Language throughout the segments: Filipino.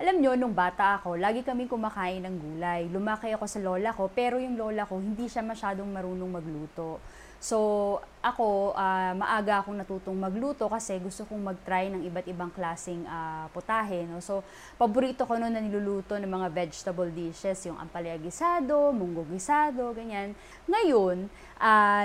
Alam nyo, nung bata ako, lagi kaming kumakain ng gulay. Lumaki ako sa lola ko, pero yung lola ko, hindi siya masyadong marunong magluto. So, ako, maaga akong natutong magluto kasi gusto kong mag-try ng iba't ibang klaseng putahe. No? So, paborito ko noon na niluluto ng mga vegetable dishes, yung ampalaya gisado, munggo gisado, ganyan. Ngayon,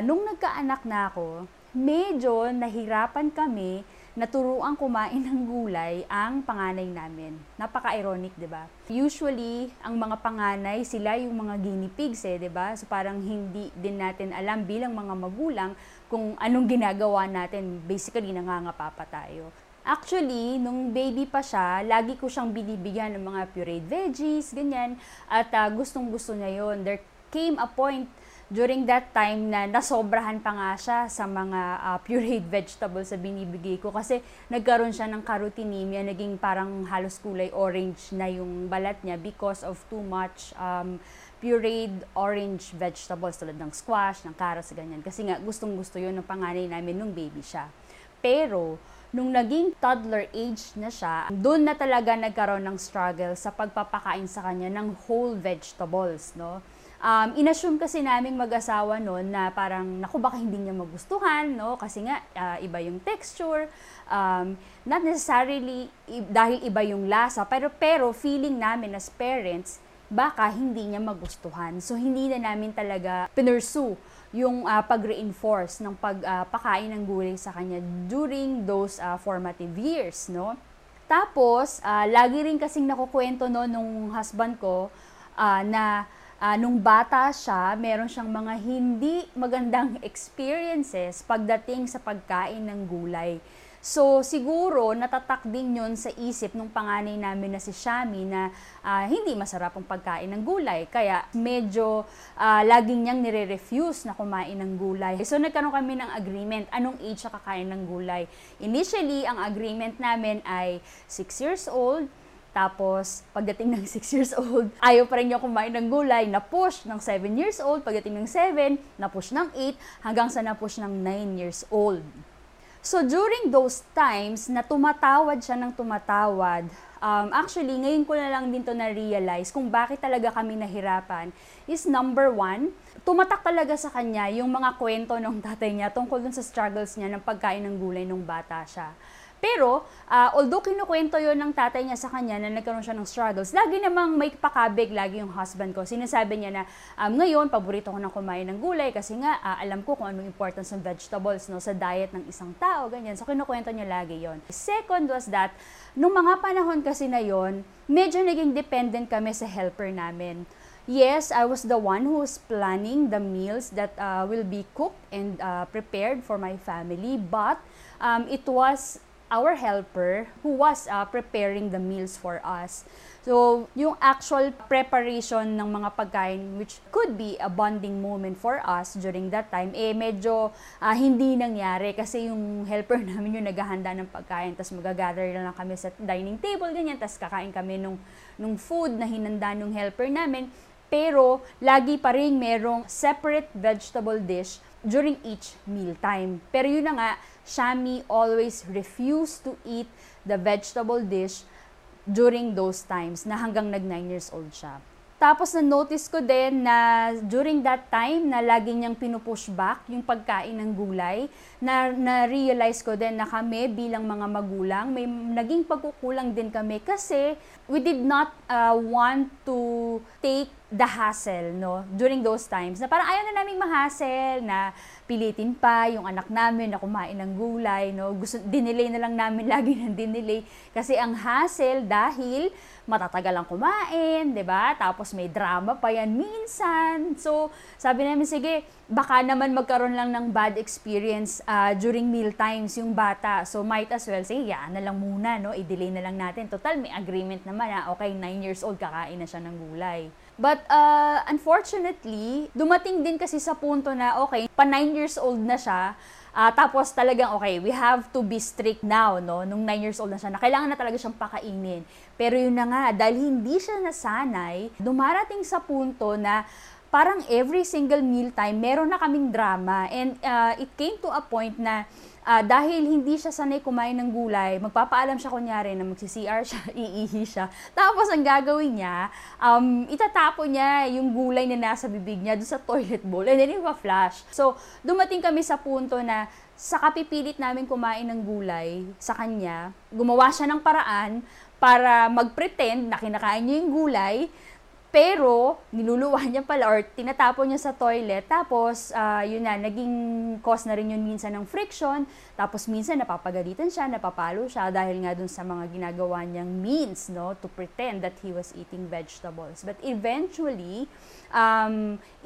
nung nagkaanak na ako, medyo nahirapan kami naturuang kumain ng gulay ang panganay namin. Napaka-ironic, di ba? Usually, ang mga panganay, sila yung mga guinea pigs, di ba? So parang hindi din natin alam bilang mga magulang kung anong ginagawa natin. Basically, nangangapa pa tayo. Actually, nung baby pa siya, lagi ko siyang binibigyan ng mga pureed veggies, ganyan. At gustong-gusto niya yun. There came a point during that time na nasobrahan pa nga siya sa mga pureed vegetables na binibigay ko kasi nagkaroon siya ng carotinemia, naging parang halos kulay orange na yung balat niya because of too much pureed orange vegetables tulad ng squash, ng carrots, ganyan. Kasi nga gustong-gusto yun ng panganay namin nung baby siya. Pero nung naging toddler age na siya, doon na talaga nagkaroon ng struggle sa pagpapakain sa kanya ng whole vegetables, no? Inassume kasi naming mag-asawa noon na parang, naku, baka hindi niya magustuhan, no? Kasi nga, iba yung texture, not necessarily dahil iba yung lasa, pero feeling namin as parents, baka hindi niya magustuhan. So, hindi na namin talaga pinursue yung pag-reinforce ng pagpakain ng gulay sa kanya during those formative years, no? Tapos, lagi rin kasing nakukwento, no, nung husband ko na nung bata siya, meron siyang mga hindi magandang experiences pagdating sa pagkain ng gulay. So, siguro, natatak din yun sa isip nung panganay namin na si Shami na hindi masarap ang pagkain ng gulay. Kaya, medyo laging niyang nire-refuse na kumain ng gulay. So, nagkaroon kami ng agreement. Anong age siya kakain ng gulay? Initially, ang agreement namin ay 6 years old. Tapos, pagdating ng 6 years old, ayaw pa rin niya kumain ng gulay, na-push ng 7 years old. Pagdating ng 7, na-push ng 8, hanggang sa na-push ng 9 years old. So, during those times na tumatawad siya ng tumatawad, actually, ngayon ko na lang din to na-realize kung bakit talaga kami nahirapan is number one, tumatak talaga sa kanya yung mga kwento ng tatay niya tungkol dun sa struggles niya ng pagkain ng gulay nung bata siya. Pero, although kinukwento yon ng tatay niya sa kanya na nagkaroon siya ng struggles, lagi namang may pakabig lagi yung husband ko. Sinasabi niya na, ngayon, paborito ko ng kumain ng gulay kasi nga, alam ko kung anong importance ng vegetables, no, sa diet ng isang tao, ganyan. So, kinukwento niya lagi yon. Second was that, nung mga panahon kasi na yon, medyo naging dependent kami sa helper namin. Yes, I was the one who's planning the meals that will be cooked and prepared for my family, but it was our helper who was preparing the meals for us. So, yung actual preparation ng mga pagkain, which could be a bonding moment for us during that time, medyo hindi nangyari kasi yung helper namin yung naghahanda ng pagkain, tas magagather lang kami sa dining table, ganyan, tas kakain kami nung food na hinanda ng helper namin, pero lagi pa rin merong separate vegetable dish during each mealtime. Pero yun na nga, Shami always refused to eat the vegetable dish during those times na hanggang nag-9 years old siya. Tapos na-notice ko din na during that time na lagi niyang pinupush back yung pagkain ng gulay, na-realize ko din na kami bilang mga magulang, may naging pagkukulang din kami kasi we did not want to take the hassle, no, during those times. Na parang ayaw na naming ma-hassle, na pilitin pa yung anak namin na kumain ng gulay, no. Dinelay na lang namin, lagi nang dinelay. Kasi ang hassle dahil matatagal ang kumain, di ba? Tapos may drama pa yan minsan. So, sabi namin, sige, baka naman magkaroon lang ng bad experience during meal times yung bata. So, might as well, sige, yaan na lang muna, no? I-delay na lang natin. Total, may agreement naman, okay, 9 years old, kakain na siya ng gulay. But, unfortunately, dumating din kasi sa punto na, okay, pa 9 years old na siya, tapos talagang, okay, we have to be strict now, no? Nung 9 years old na siya, na kailangan na talaga siyang pakainin. Pero yun na nga, dahil hindi siya nasanay, dumarating sa punto na parang every single mealtime, meron na kaming drama. And it came to a point na Dahil hindi siya sanay kumain ng gulay, magpapaalam siya kunyari na magsi-CR siya, iihi siya. Tapos ang gagawin niya, itatapo niya yung gulay na nasa bibig niya doon sa toilet bowl and then ipa-flush. So, dumating kami sa punto na sa kapipilit namin kumain ng gulay sa kanya, gumawa siya ng paraan para mag-pretend na kinakain niya yung gulay, pero niluluwa niya pala or tinatapon niya sa toilet. Tapos, yun na, naging cause na rin yun minsan ng friction. Tapos minsan napapagalitan siya, napapalo siya dahil nga dun sa mga ginagawa niyang means, no, to pretend that he was eating vegetables. But eventually,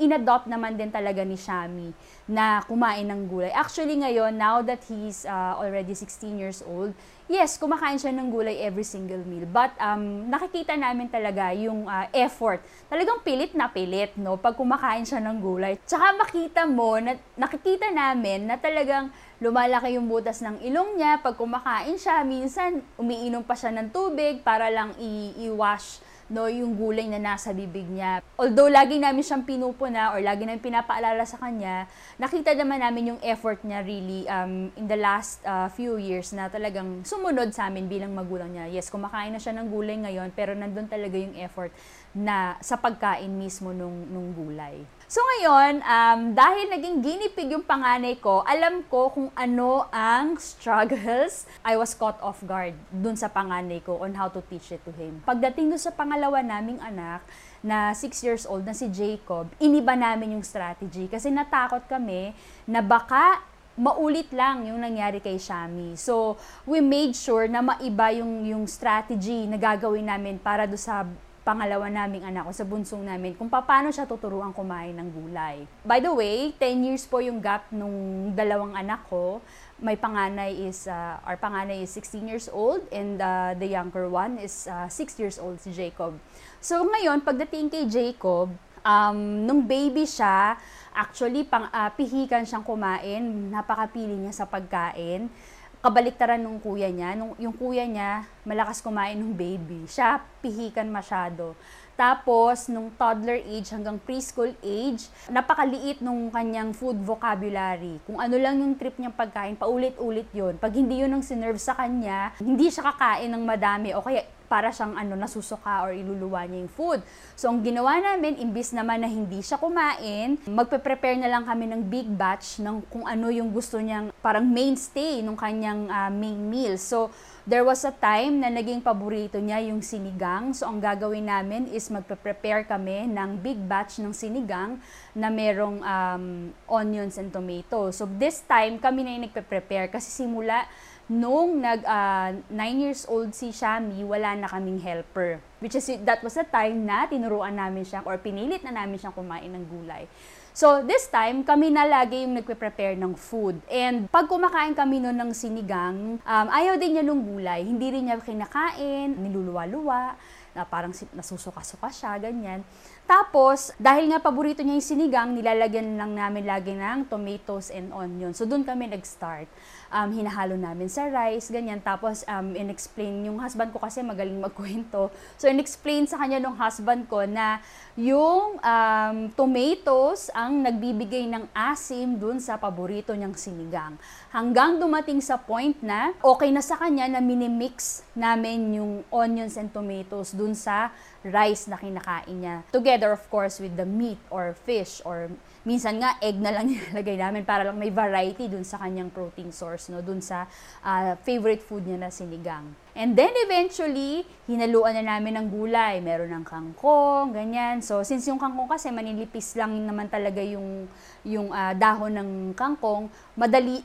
inadopt naman din talaga ni Shami na kumain ng gulay. Actually ngayon, now that he's already 16 years old, yes, kumakain siya ng gulay every single meal. But nakikita namin talaga yung effort. Talagang pilit na pilit, no? Pag kumakain siya ng gulay. Tsaka makita mo, nakikita namin na talagang lumalaki yung butas ng ilong niya. Pag kumakain siya, minsan umiinom pa siya ng tubig para lang i-wash, no, yung gulay na nasa bibig niya. Although lagi namin siyang pinupuna or lagi namin pinapaalala sa kanya, nakita naman namin yung effort niya really in the last few years na talagang sumunod sa amin bilang magulang niya. Yes, kumakain na siya ng gulay ngayon, pero nandun talaga yung effort na sa pagkain mismo nung gulay. So ngayon, dahil naging ginipig yung panganay ko, alam ko kung ano ang struggles. I was caught off guard dun sa panganay ko on how to teach it to him. Pagdating dun sa pangalawa naming anak, na 6 years old na si Jacob, iniba namin yung strategy kasi natakot kami na baka maulit lang yung nangyari kay Shami. So, we made sure na maiba yung strategy na gagawin namin para doon sa pangalawa naming anak ko, sa bunsong namin, kung paano siya tuturuan kumain ng gulay. By the way, 10 years po yung gap nung dalawang anak ko. Our panganay is 16 years old and the younger one is 6 years old, si Jacob. So ngayon, pagdating kay Jacob, nung baby siya, actually, pihikan siyang kumain, napakapili niya sa pagkain. Kabaliktaran nung kuya niya. Yung kuya niya, malakas kumain ng baby. Siya, pihikan masyado. Tapos, nung toddler age hanggang preschool age, napakaliit nung kanyang food vocabulary. Kung ano lang yung trip niyang pagkain, paulit-ulit yun. Pag hindi yun ang sinerve sa kanya, hindi siya kakain ng madami o kaya para siyang nasusuka or iluluwa niya yung food. So, ang ginawa namin, imbis naman na hindi siya kumain, magpe-prepare na lang kami ng big batch ng kung ano yung gusto niyang parang mainstay nung kanyang main meal. So, there was a time na naging paborito niya yung sinigang. So, ang gagawin namin is magpe-prepare kami ng big batch ng sinigang na merong onions and tomatoes. So, this time, kami na yung nagpe-prepare kasi simula nung 9 years old si Shami, wala na kaming helper. Which is, that was the time na tinuruan namin siya or pinilit na namin siyang kumain ng gulay. So, this time, kami na lagi yung nagpe-prepare ng food. And pag kumakain kami noon ng sinigang, ayaw din niya nung gulay. Hindi rin niya kinakain, niluluwa-luwa, na parang nasusuka-suka siya, ganyan. Tapos, dahil nga paborito niya yung sinigang, nilalagyan lang namin lagi ng tomatoes and onions. So, doon kami nag-start. Hinahalo namin sa rice, ganyan. Tapos, in-explain yung husband ko kasi magaling magkwento. So, in-explain sa kanya nung husband ko na yung tomatoes ang nagbibigay ng asim dun sa paborito niyang sinigang. Hanggang dumating sa point na okay na sa kanya na minimix namin yung onions and tomatoes dun sa rice na kinakain niya. Together, of course, with the meat or fish or minsan nga, egg na lang nilalagay namin para lang may variety dun sa kanyang protein source, no? Dun sa favorite food niya na sinigang. And then eventually, hinaluan na namin ng gulay. Meron ng kangkong, ganyan. So, since yung kangkong kasi maninipis lang naman talaga yung dahon ng kangkong,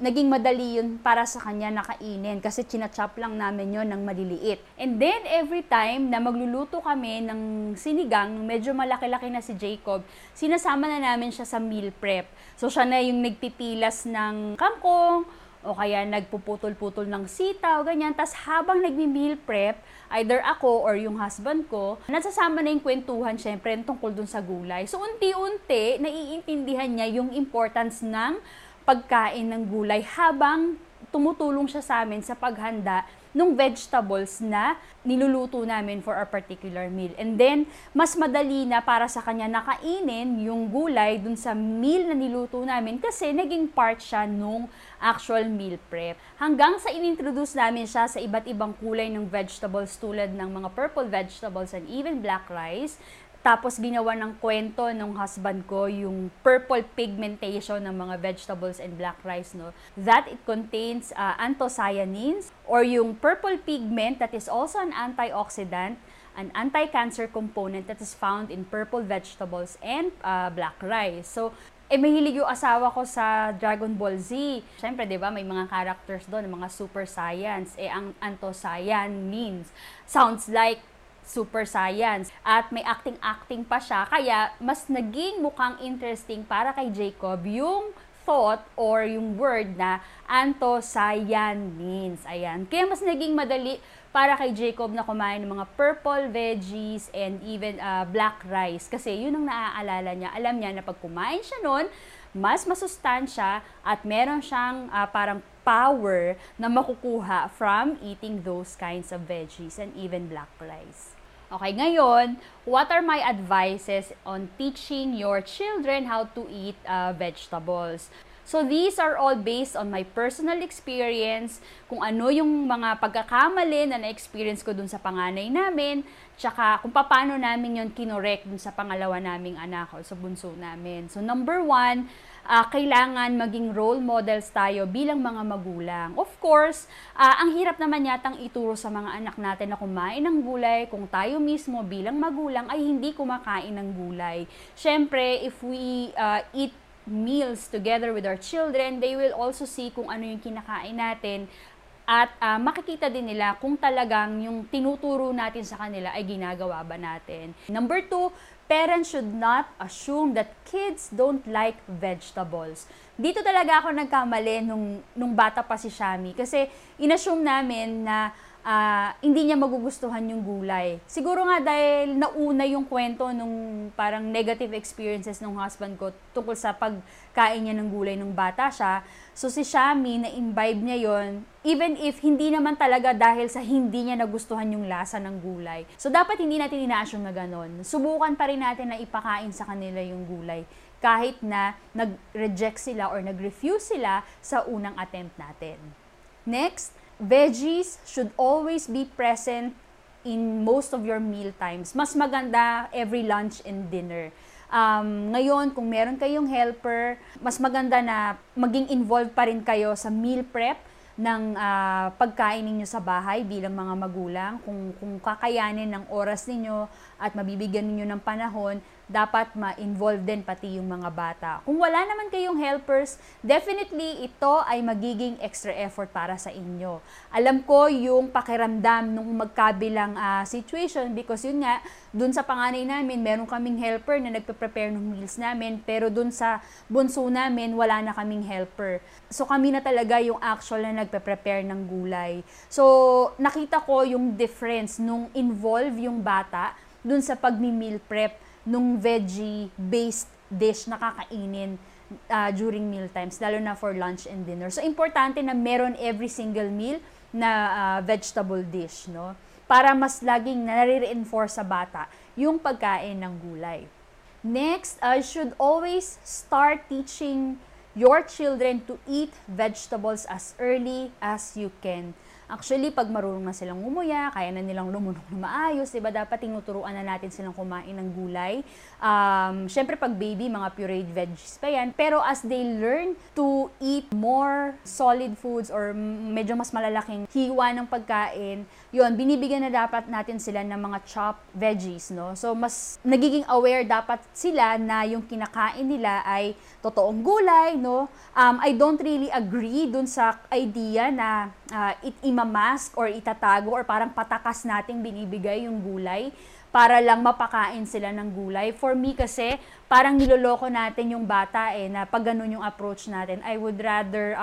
naging madali yun para sa kanya nakainin kasi chinachop lang namin yun ng maliliit. And then every time na magluluto kami ng sinigang, medyo malaki-laki na si Jacob, sinasama na namin siya sa meal prep. So, siya na yung nagpipilas ng kangkong, o kaya nagpuputol-putol ng sitaw, ganyan. Tapos habang nagmi-meal prep, either ako or yung husband ko, nasasama na yung kwentuhan, syempre, tungkol dun sa gulay. So, unti-unti, naiintindihan niya yung importance ng pagkain ng gulay habang tumutulong siya sa amin sa paghanda nung vegetables na niluluto namin for a particular meal. And then, mas madali na para sa kanya nakainin yung gulay dun sa meal na niluto namin kasi naging part siya nung actual meal prep. Hanggang sa inintroduce namin siya sa iba't ibang kulay ng vegetables tulad ng mga purple vegetables and even black rice. Tapos ginawa ng kwento ng husband ko yung purple pigmentation ng mga vegetables and black rice, no? That it contains anthocyanins or yung purple pigment that is also an antioxidant, an anti-cancer component that is found in purple vegetables and black rice. So, mahilig yung asawa ko sa Dragon Ball Z. Siyempre, di ba, may mga characters doon, mga super science. Ang anthocyanins sounds like super science. At may acting-acting pa siya. Kaya, mas naging mukhang interesting para kay Jacob yung thought or yung word na anthocyanins. Ayan. Kaya, mas naging madali para kay Jacob na kumain ng mga purple veggies and even black rice. Kasi, yun ang naaalala niya. Alam niya na pag kumain siya nun, mas masustansya at meron siyang parang power na makukuha from eating those kinds of veggies and even black rice. Okay, ngayon, what are my advices on teaching your children how to eat vegetables? So, these are all based on my personal experience, kung ano yung mga pagkakamali na na-experience ko dun sa panganay namin, tsaka kung paano namin yun kinorek dun sa pangalawa naming anak o sa bunso namin. So, number one, kailangan maging role models tayo bilang mga magulang. Of course, ang hirap naman yatang ituro sa mga anak natin na kumain ng gulay kung tayo mismo bilang magulang ay hindi kumakain ng gulay. Siyempre, if we eat meals together with our children, they will also see kung ano yung kinakain natin at makikita din nila kung talagang yung tinuturo natin sa kanila ay ginagawa ba natin. Number two, parents should not assume that kids don't like vegetables. Dito talaga ako nagkamali nung bata pa si Shami kasi inassume namin na hindi niya magugustuhan yung gulay. Siguro nga dahil nauna yung kwento nung parang negative experiences nung husband ko tungkol sa pagkain niya ng gulay nung bata siya. So si Shami, na-imbibe niya yon, even if hindi naman talaga dahil sa hindi niya nagustuhan yung lasa ng gulay. So dapat hindi natin ina-assume na ganun. Subukan pa rin natin na ipakain sa kanila yung gulay kahit na nag-reject sila or nag-refuse sila sa unang attempt natin. Next, veggies should always be present in most of your meal times. Mas maganda every lunch and dinner. Ngayon, kung meron kayong helper, mas maganda na maging involved pa rin kayo sa meal prep ng pagkain ninyo sa bahay bilang mga magulang. Kung kakayanin ng oras ninyo at mabibigyan ninyo ng panahon, dapat ma-involve din pati yung mga bata. Kung wala naman kayong helpers, definitely ito ay magiging extra effort para sa inyo. Alam ko yung pakiramdam nung magkabilang situation because yun nga, dun sa panganay namin, meron kaming helper na nagpe-prepare ng meals namin, pero dun sa bunso namin, wala na kaming helper. So kami na talaga yung actual na nagpe-prepare ng gulay. So nakita ko yung difference nung involve yung bata dun sa pagmi-meal prep nung veggie-based dish na kakainin during meal times, lalo na for lunch and dinner. So, importante na meron every single meal na vegetable dish, no? Para mas laging nare-reinforce sa bata yung pagkain ng gulay. Next, I should always start teaching your children to eat vegetables as early as you can. Actually, pag marunong na silang umuya, kaya na nilang lumunok na maayos, diba dapat tinuturuan na natin silang kumain ng gulay. Siyempre, pag baby, mga pureed veggies pa yan. Pero as they learn to eat more solid foods or medyo mas malalaking hiwa ng pagkain, yun, binibigyan na dapat natin sila ng mga chopped veggies, no? So, mas nagiging aware dapat sila na yung kinakain nila ay totoong gulay, no? I don't really agree dun sa idea na i-mask or itatago or parang patakas nating binibigay yung gulay para lang mapakain sila ng gulay. For me kasi, parang niloloko natin yung bata eh, na pag ganun yung approach natin. I would rather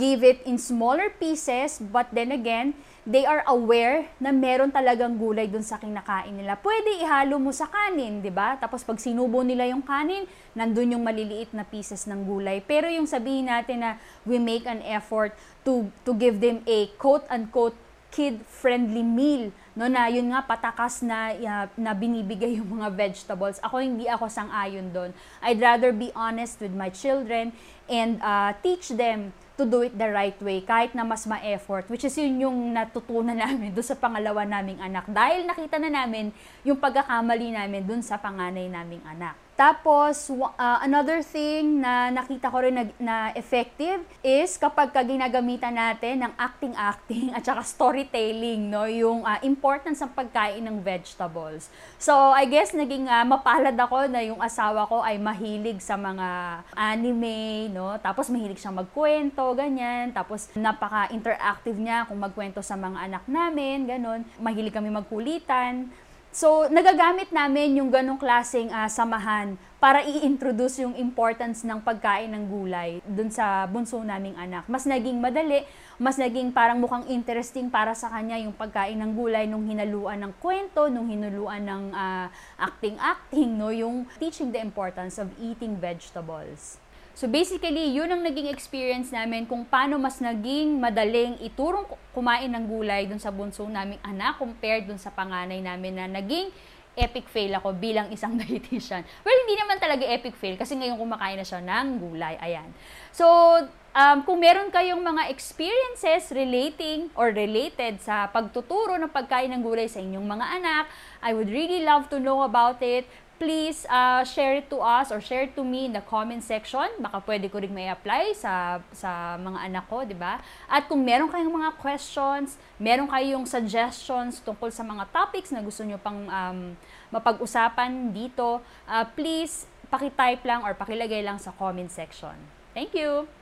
give it in smaller pieces, but then again, they are aware na meron talagang gulay dun sa kinakain nila. Pwede ihalo mo sa kanin, di ba? Tapos pag sinubo nila yung kanin, nandun yung maliliit na pieces ng gulay. Pero yung sabihin natin na we make an effort to give them a quote-unquote kid-friendly meal, no, na yun nga patakas na na binibigay yung mga vegetables. Ako hindi ako sang-ayon doon. I'd rather be honest with my children and teach them to do it the right way kahit na mas ma-effort, which is yun yung natutunan namin doon sa pangalawa naming anak dahil nakita na namin yung pagkakamali namin doon sa panganay naming anak. Tapos, another thing na nakita ko rin na effective is kapag ginagamitan natin ng acting-acting at saka storytelling, no, yung importance ng pagkain ng vegetables. So, I guess naging mapalad ako na yung asawa ko ay mahilig sa mga anime, no? Tapos mahilig siyang magkwento, ganyan. Tapos napaka-interactive niya kung magkwento sa mga anak namin, ganun. Mahilig kami magkulitan. So, nagagamit namin yung ganong klaseng samahan para i-introduce yung importance ng pagkain ng gulay dun sa bunso naming anak. Mas naging madali, mas naging parang mukhang interesting para sa kanya yung pagkain ng gulay nung hinaluan ng kwento, nung hinaluan ng acting-acting, no? Yung teaching the importance of eating vegetables. So basically, yun ang naging experience namin kung paano mas naging madaling iturong kumain ng gulay dun sa bunso naming anak compared dun sa panganay namin na naging epic fail ako bilang isang dietitian. Well, hindi naman talaga epic fail kasi ngayon kumakain na siya ng gulay. Ayan. So, kung meron kayong mga experiences related sa pagtuturo ng pagkain ng gulay sa inyong mga anak, I would really love to know about it. Please share it to us or share it to me in the comment section. Baka pwede ko rin may apply sa mga anak ko, di ba? At kung meron kayong mga questions, meron kayong suggestions tungkol sa mga topics na gusto nyo pang mapag-usapan dito, please paki-type lang or pakilagay lang sa comment section. Thank you!